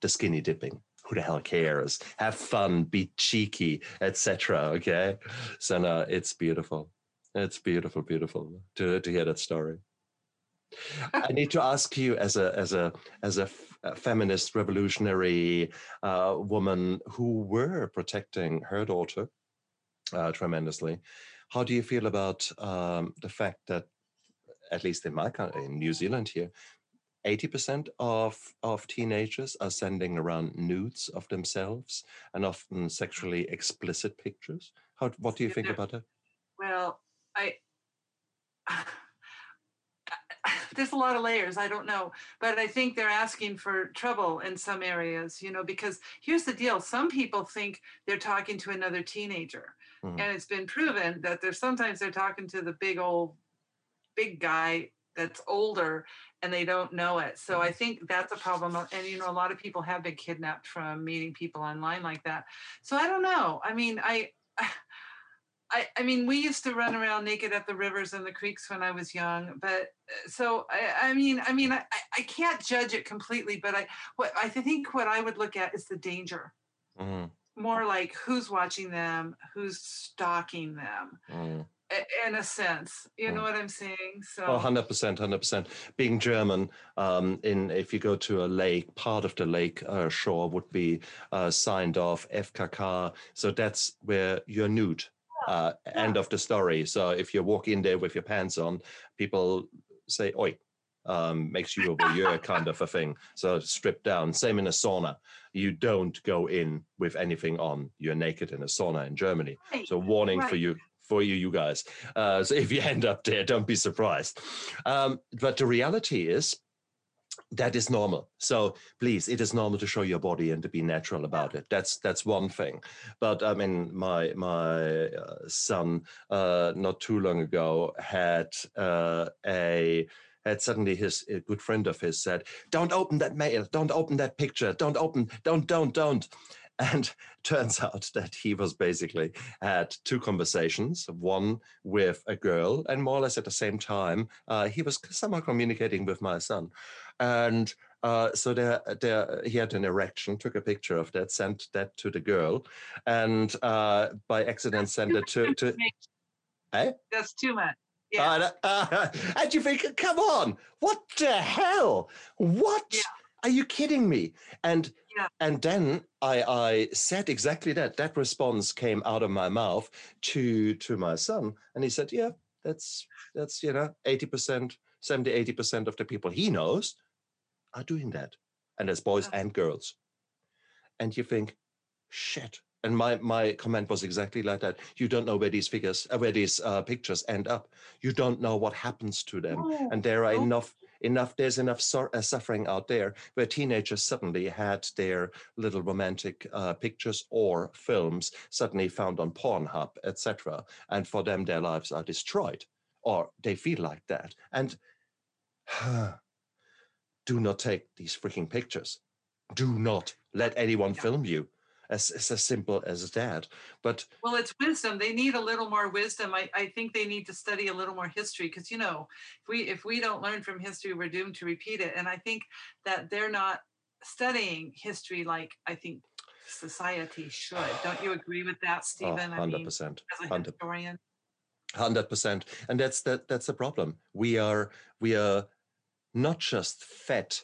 The skinny dipping. Who the hell cares? Have fun, be cheeky, et cetera. Okay, so no, it's beautiful. It's beautiful, beautiful to to hear that story. I need to ask you, as a as a as a, f- a feminist revolutionary uh, woman who were protecting her daughter uh, tremendously, how do you feel about um, the fact that, at least in my country, in New Zealand here, eighty percent of, of teenagers are sending around nudes of themselves and often sexually explicit pictures? How, what do you think about that? Well, I, there's a lot of layers, I don't know. But I think they're asking for trouble in some areas, you know, because here's the deal. Some people think they're talking to another teenager. Mm-hmm. And it's been proven that there's sometimes they're talking to the big old, big guy that's older, and they don't know it. So I think that's a problem. And, you know, a lot of people have been kidnapped from meeting people online like that. So I don't know. I mean, I, I, I mean, we used to run around naked at the rivers and the creeks when I was young, but so I, I mean, I mean, I, I can't judge it completely, but I, what I think what I would look at is the danger. Mm. More like who's watching them, who's stalking them. Mm. In a sense, you know what I'm saying? So oh, one hundred percent, one hundred percent. Being German, um, in if you go to a lake, part of the lake uh, shore would be uh, signed off F K K. So that's where you're nude, uh, yeah. end of the story. So if you walk in there with your pants on, people say, oi, um, makes you a voyeur kind of a thing. So strip down. Same in a sauna. You don't go in with anything on. You're naked in a sauna in Germany. Right. So warning right. for you. For you, you guys. Uh, so if you end up there, don't be surprised. Um, but the reality is that is normal. So please, it is normal to show your body and to be natural about it. That's that's one thing. But I mean, my my uh, son uh, not too long ago had uh, a had suddenly his a good friend of his said, "Don't open that mail. Don't open that picture. Don't open. Don't don't don't." And turns out that he was basically had two conversations, one with a girl, and more or less at the same time, uh, he was somehow communicating with my son. And uh, so there, there, he had an erection, took a picture of that, sent that to the girl, and uh, by accident sent it to... to eh? That's too much. Yeah. Uh, uh, and you think, come on, what the hell? What? Yeah. Are you kidding me? And yeah. and then I, I said exactly that. That response came out of my mouth to to my son. And he said, yeah, that's, that's you know, eighty percent, seventy, eighty percent of the people he knows are doing that. And there's boys yeah. and girls. And you think, shit. And my, my comment was exactly like that. You don't know where these figures, uh, where these uh, pictures end up. You don't know what happens to them. Oh, and there are oh. enough... Enough. There's enough so- uh, suffering out there where teenagers suddenly had their little romantic uh, pictures or films suddenly found on Pornhub, et cetera. And for them, their lives are destroyed, or they feel like that. And huh, do not take these freaking pictures. Do not let anyone yeah. film you. As, it's as simple as that. But well, it's wisdom. They need a little more wisdom. I, I think they need to study a little more history, because, you know, if we if we don't learn from history, we're doomed to repeat it. And I think that they're not studying history like I think society should. Don't you agree with that, Stephen? Oh, one hundred percent. I mean, as a historian. one hundred percent. And that's the, that's the problem. We are, we are not just fed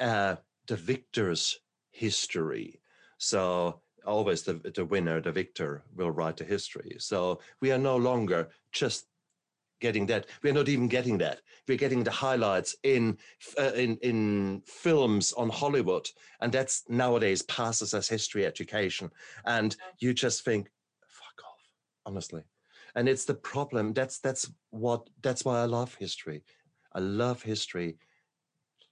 uh, the victor's history. So always the, the winner, the victor, will write the history. So we are no longer just getting that. We're not even getting that. We're getting the highlights in, uh, in, in films on Hollywood. And that's nowadays passes as history education. And you just think, fuck off, honestly. And it's the problem. That's, that's what, that's why I love history. I love history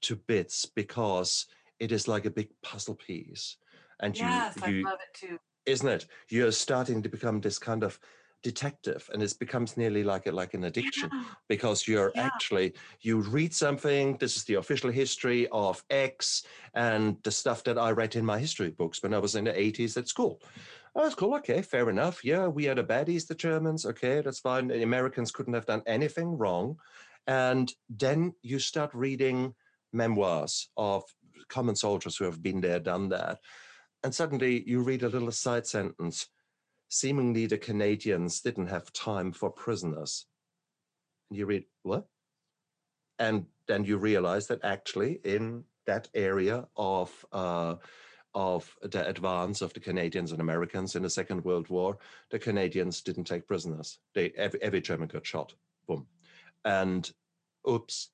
to bits, because it is like a big puzzle piece. And yes, you, you, I love it too. Isn't it? You're starting to become this kind of detective, and it becomes nearly like a, like an addiction, yeah. because you're yeah. actually, you read something, this is the official history of X and the stuff that I read in my history books when I was in the eighties at school. Oh, that's cool. Okay, fair enough. Yeah, we are the baddies, the Germans. Okay, that's fine. The Americans couldn't have done anything wrong. And then you start reading memoirs of common soldiers who have been there, done that. And suddenly you read a little side sentence. Seemingly the Canadians didn't have time for prisoners. And you read, what? And then you realize that actually in that area of uh, of the advance of the Canadians and Americans in the Second World War, the Canadians didn't take prisoners. They, every, every German got shot. Boom. And oops.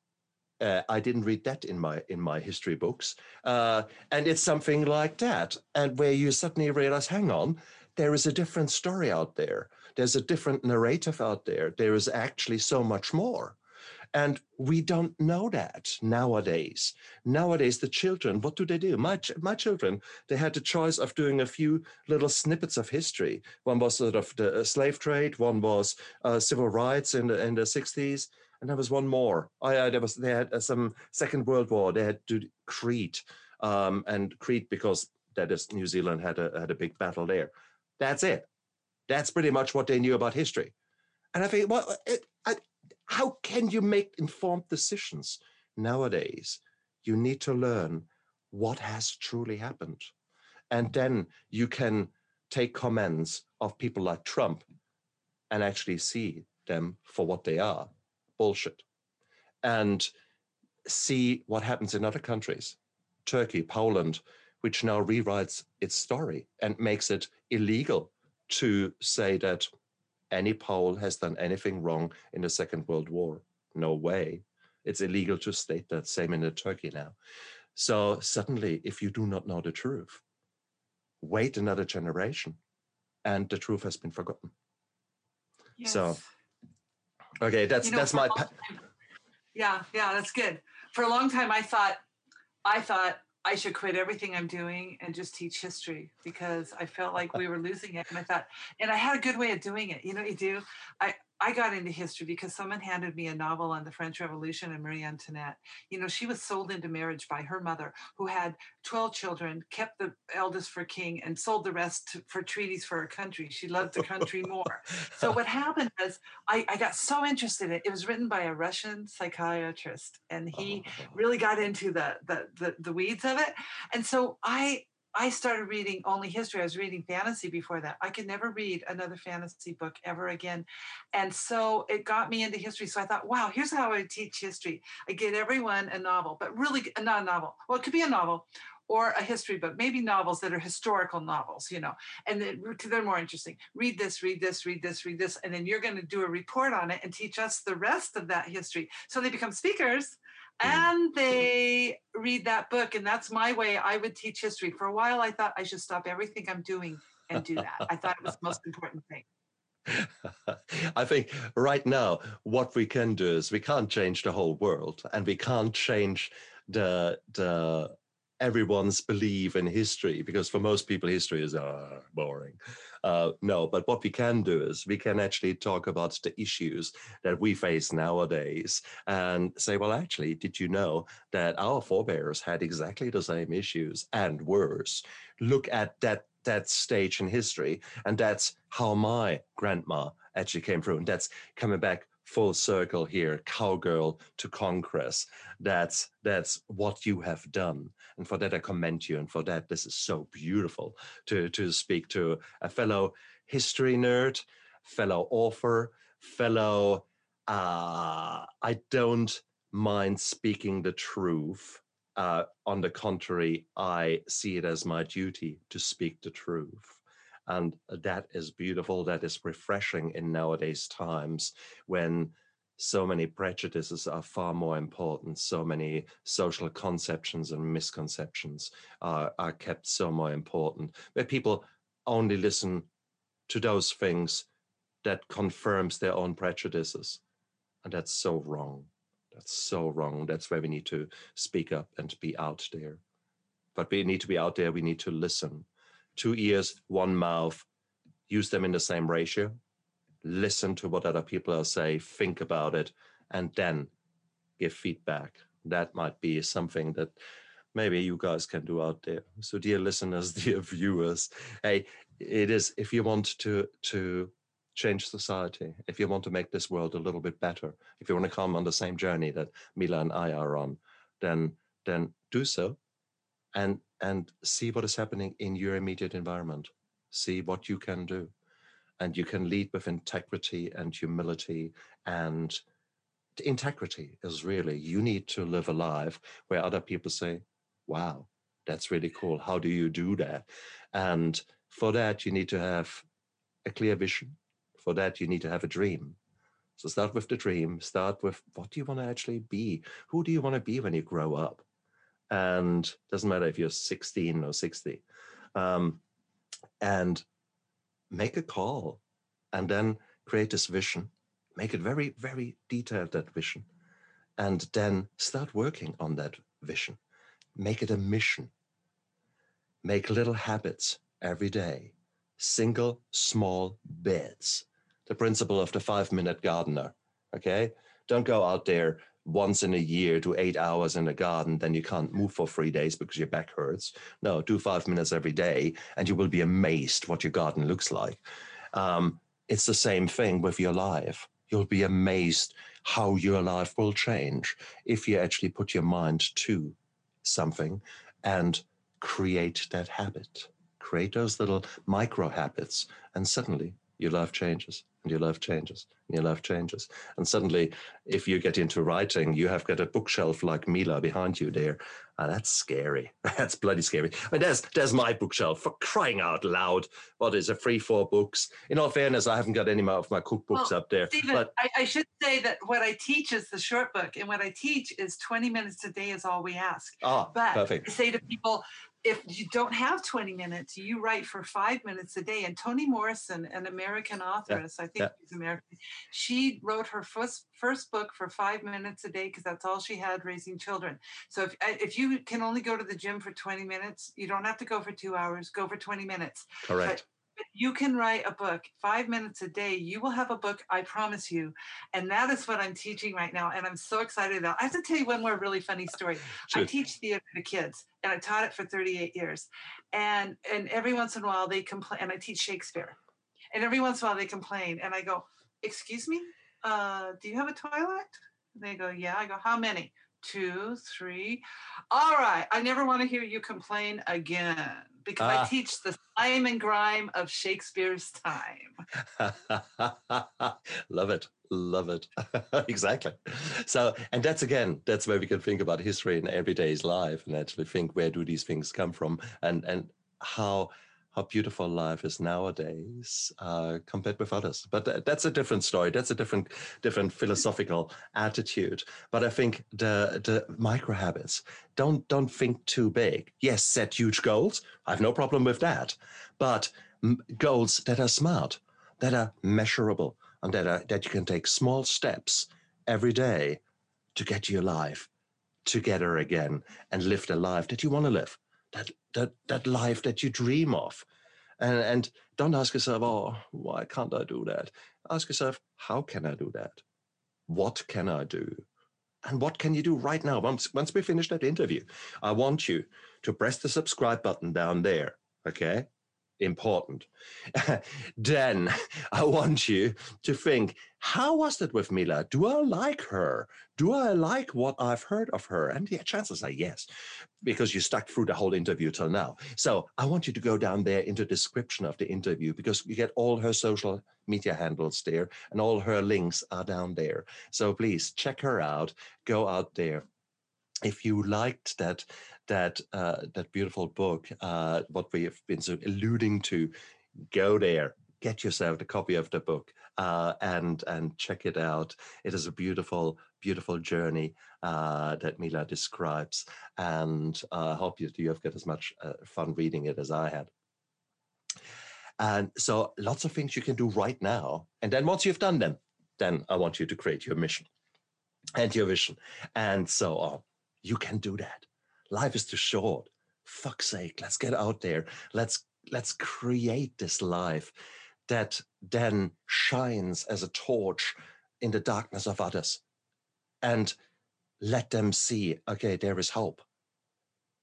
Uh, I didn't read that in my in my history books. Uh, and it's something like that. And where you suddenly realize, hang on, there is a different story out there. There's a different narrative out there. There is actually so much more. And we don't know that nowadays. Nowadays, the children, what do they do? My ch- my children, they had the choice of doing a few little snippets of history. One was sort of the slave trade. One was uh, civil rights in the in the sixties. And there was one more. I, I, there was they had uh, some Second World War. They had to Crete, um, and Crete because that is New Zealand had a had a big battle there. That's it. That's pretty much what they knew about history. And I think, well, it, I, how can you make informed decisions nowadays? You need to learn what has truly happened, and then you can take comments of people like Trump and actually see them for what they are. Bullshit, and see what happens in other countries, Turkey, Poland, which now rewrites its story and makes it illegal to say that any Pole has done anything wrong in the Second World War. No way. It's illegal to state that, same in Turkey now. So suddenly, if you do not know the truth, wait another generation and the truth has been forgotten. Yes. So... Okay, that's you know, that's my. Pa- time, yeah, yeah, that's good. For a long time, I thought, I thought I should quit everything I'm doing and just teach history because I felt like we were losing it. And I thought, and I had a good way of doing it. You know, you do. I I got into history because someone handed me a novel on the French Revolution and Marie Antoinette. You know, she was sold into marriage by her mother, who had twelve children, kept the eldest for king, and sold the rest to, for treaties for her country. She loved the country more. So what happened was I, I got so interested in it. It was written by a Russian psychiatrist, and he really got into the the the, the weeds of it. And so I... I started reading only history. I was reading fantasy before that. I could never read another fantasy book ever again. And so it got me into history. So I thought, wow, here's how I teach history. I get everyone a novel, but really not a novel. Well, it could be a novel or a history book, maybe novels that are historical novels, you know, and they're more interesting. Read this, read this, read this, read this. And then you're going to do a report on it and teach us the rest of that history. So they become speakers. And they read that book. And that's my way I would teach history. For a while, I thought I should stop everything I'm doing and do that. I thought it was the most important thing. I think right now, what we can do is we can't change the whole world and we can't change the the everyone's belief in history, because for most people, history is uh, boring. Uh, no, but what we can do is we can actually talk about the issues that we face nowadays and say, well, actually, did you know that our forebears had exactly the same issues and worse? Look at that that stage in history. And that's how my grandma actually came through. And that's coming back full circle here, Cowgirl to Congress. That's that's what you have done. And for that, I commend you. And for that, this is so beautiful to, to speak to a fellow history nerd, fellow author, fellow, uh, I don't mind speaking the truth. Uh, on the contrary, I see it as my duty to speak the truth. And that is beautiful. That is refreshing in nowadays times when so many prejudices are far more important. So many social conceptions and misconceptions are, are kept so more important, where people only listen to those things that confirms their own prejudices. And that's so wrong. That's so wrong. That's where we need to speak up and be out there. But we need to be out there. We need to listen. Two ears, one mouth, use them in the same ratio, listen to what other people are saying, think about it, and then give feedback. That might be something that maybe you guys can do out there. So dear listeners, dear viewers, hey, it is, if you want to to change society, if you want to make this world a little bit better, if you want to come on the same journey that Mila and I are on, then then do so and and see what is happening in your immediate environment. See what you can do. And you can lead with integrity and humility, and integrity is really, you need to live a life where other people say, wow, that's really cool. How do you do that? And for that, you need to have a clear vision. For that, you need to have a dream. So start with the dream. Start with, what do you want to actually be? Who do you want to be when you grow up? And it doesn't matter if you're sixteen or sixty. Um, and make a call and then create this vision. Make it very, very detailed, that vision. And then start working on that vision. Make it a mission. Make little habits every day. Single, small bits. The principle of the five-minute gardener, okay? Don't go out there once in a year to eight hours in the garden, then you can't move for three days because your back hurts. No, do five minutes every day and you will be amazed what your garden looks like. Um, it's the same thing with your life. You'll be amazed how your life will change if you actually put your mind to something and create that habit. Create those little micro habits, and suddenly your life changes, and your life changes, and your life changes. And suddenly, if you get into writing, you have got a bookshelf like Mila behind you there. And that's scary. That's bloody scary. I mean, there's, there's my bookshelf, for crying out loud. What is it, three, four books? In all fairness, I haven't got any of my cookbooks well, up there. Stephen, but I, I should say that what I teach is the short book. And what I teach is twenty minutes a day is all we ask. Oh, but perfect. I say to people, if you don't have twenty minutes, you write for five minutes a day. And Toni Morrison, an American authoress, yeah, I think yeah. she's American, she wrote her first, first book for five minutes a day because that's all she had, raising children. So if, if you can only go to the gym for twenty minutes, you don't have to go for two hours, go for twenty minutes. Correct. But you can write a book, five minutes a day, you will have a book, I promise you. And that is what I'm teaching right now. And I'm so excited about it. I have to tell you one more really funny story. Sure. I teach theater to kids. And I taught it for thirty-eight years. And and every once in a while they complain, and I teach Shakespeare. And every once in a while they complain. And I go, excuse me, uh, do you have a toilet? And they go, yeah. I go, how many? Two, three. All right. I never want to hear you complain again, because ah. I teach the slime and grime of Shakespeare's time. Love it. Love it. Exactly. So, and that's again, that's where we can think about history in everyday's life and actually think, where do these things come from, and, and how how beautiful life is nowadays uh, compared with others. But th- that's a different story. That's a different different philosophical attitude. But I think the the micro habits, don't, don't think too big. Yes, set huge goals. I have no problem with that. But m- goals that are smart, that are measurable, and that, are, that you can take small steps every day to get your life together again and live the life that you want to live. That, that that life that you dream of. And, and don't ask yourself, oh, why can't I do that? Ask yourself, how can I do that? What can I do? And what can you do right now? Once, once we finish that interview, I want you to press the subscribe button down there, okay? Important. Then I want you to think, how was that with Mila? Do I like her? Do I like what I've heard of her? And the chances are yes, because you stuck through the whole interview till now. So I want you to go down there into the description of the interview, because you get all her social media handles there and all her links are down there. So please check her out. Go out there. If you liked that that uh, that beautiful book, uh, what we have been sort of alluding to, go there, get yourself a copy of the book, uh, and and check it out. It is a beautiful, beautiful journey uh, that Mila describes, and I uh, hope you you have got as much uh, fun reading it as I had. And so, lots of things you can do right now, and then once you've done them, then I want you to create your mission and your vision, and so on. You can do that. Life is too short. Fuck's sake, let's get out there. Let's let's create this life that then shines as a torch in the darkness of others, and let them see, okay, there is hope.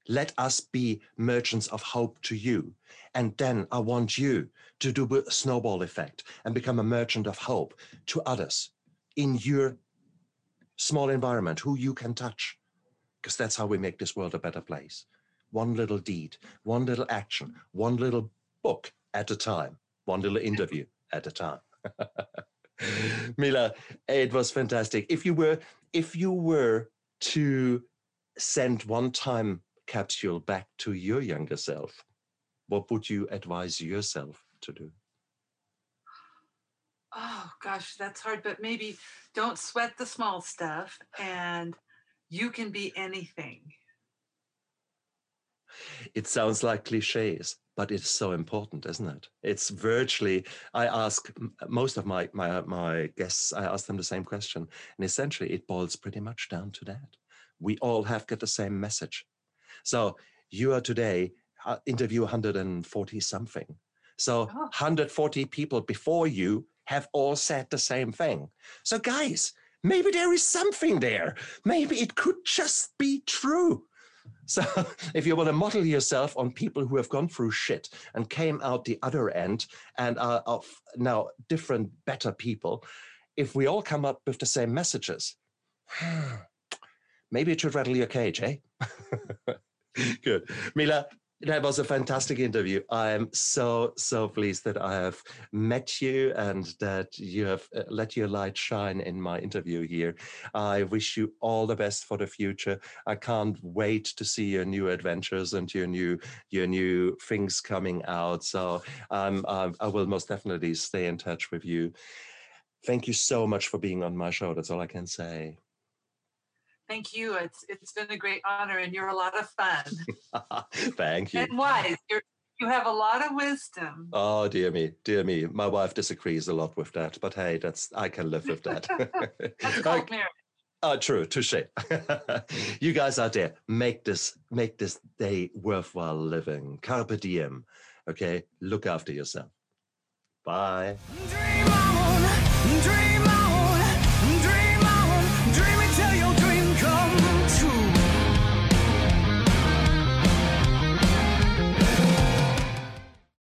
Let us be merchants of hope to you. And then I want you to do a snowball effect and become a merchant of hope to others in your small environment, who you can touch, because that's how we make this world a better place. One little deed, one little action, one little book at a time, one little interview at a time. Mila, it was fantastic. If you were, if you were to send one time capsule back to your younger self, what would you advise yourself to do? Oh gosh, that's hard, but maybe don't sweat the small stuff, and you can be anything. It sounds like cliches, but it's so important, isn't it? It's virtually, I ask most of my, my, my guests, I ask them the same question. And essentially it boils pretty much down to that. We all have got the same message. So you are today, uh, interview one hundred forty something. So oh. one hundred forty people before you have all said the same thing. So guys, maybe there is something there. Maybe it could just be true. So if you want to model yourself on people who have gone through shit and came out the other end and are of now different, better people, if we all come up with the same messages, maybe it should rattle your cage, eh? Good. Mila, that was a fantastic interview. I am so, so pleased that I have met you and that you have let your light shine in my interview here. I wish you all the best for the future. I can't wait to see your new adventures and your new your new things coming out. So um, I, I will most definitely stay in touch with you. Thank you so much for being on my show. That's all I can say. Thank you. It's it's been a great honor, and you're a lot of fun. Thank you. And wise. You're, you have a lot of wisdom. Oh dear me, dear me. My wife disagrees a lot with that, but hey, that's I can live with that. That's called marriage. Oh, true, touché. You guys out there, make this make this day worthwhile living. Carpe diem. Okay, look after yourself. Bye. Dream on, dream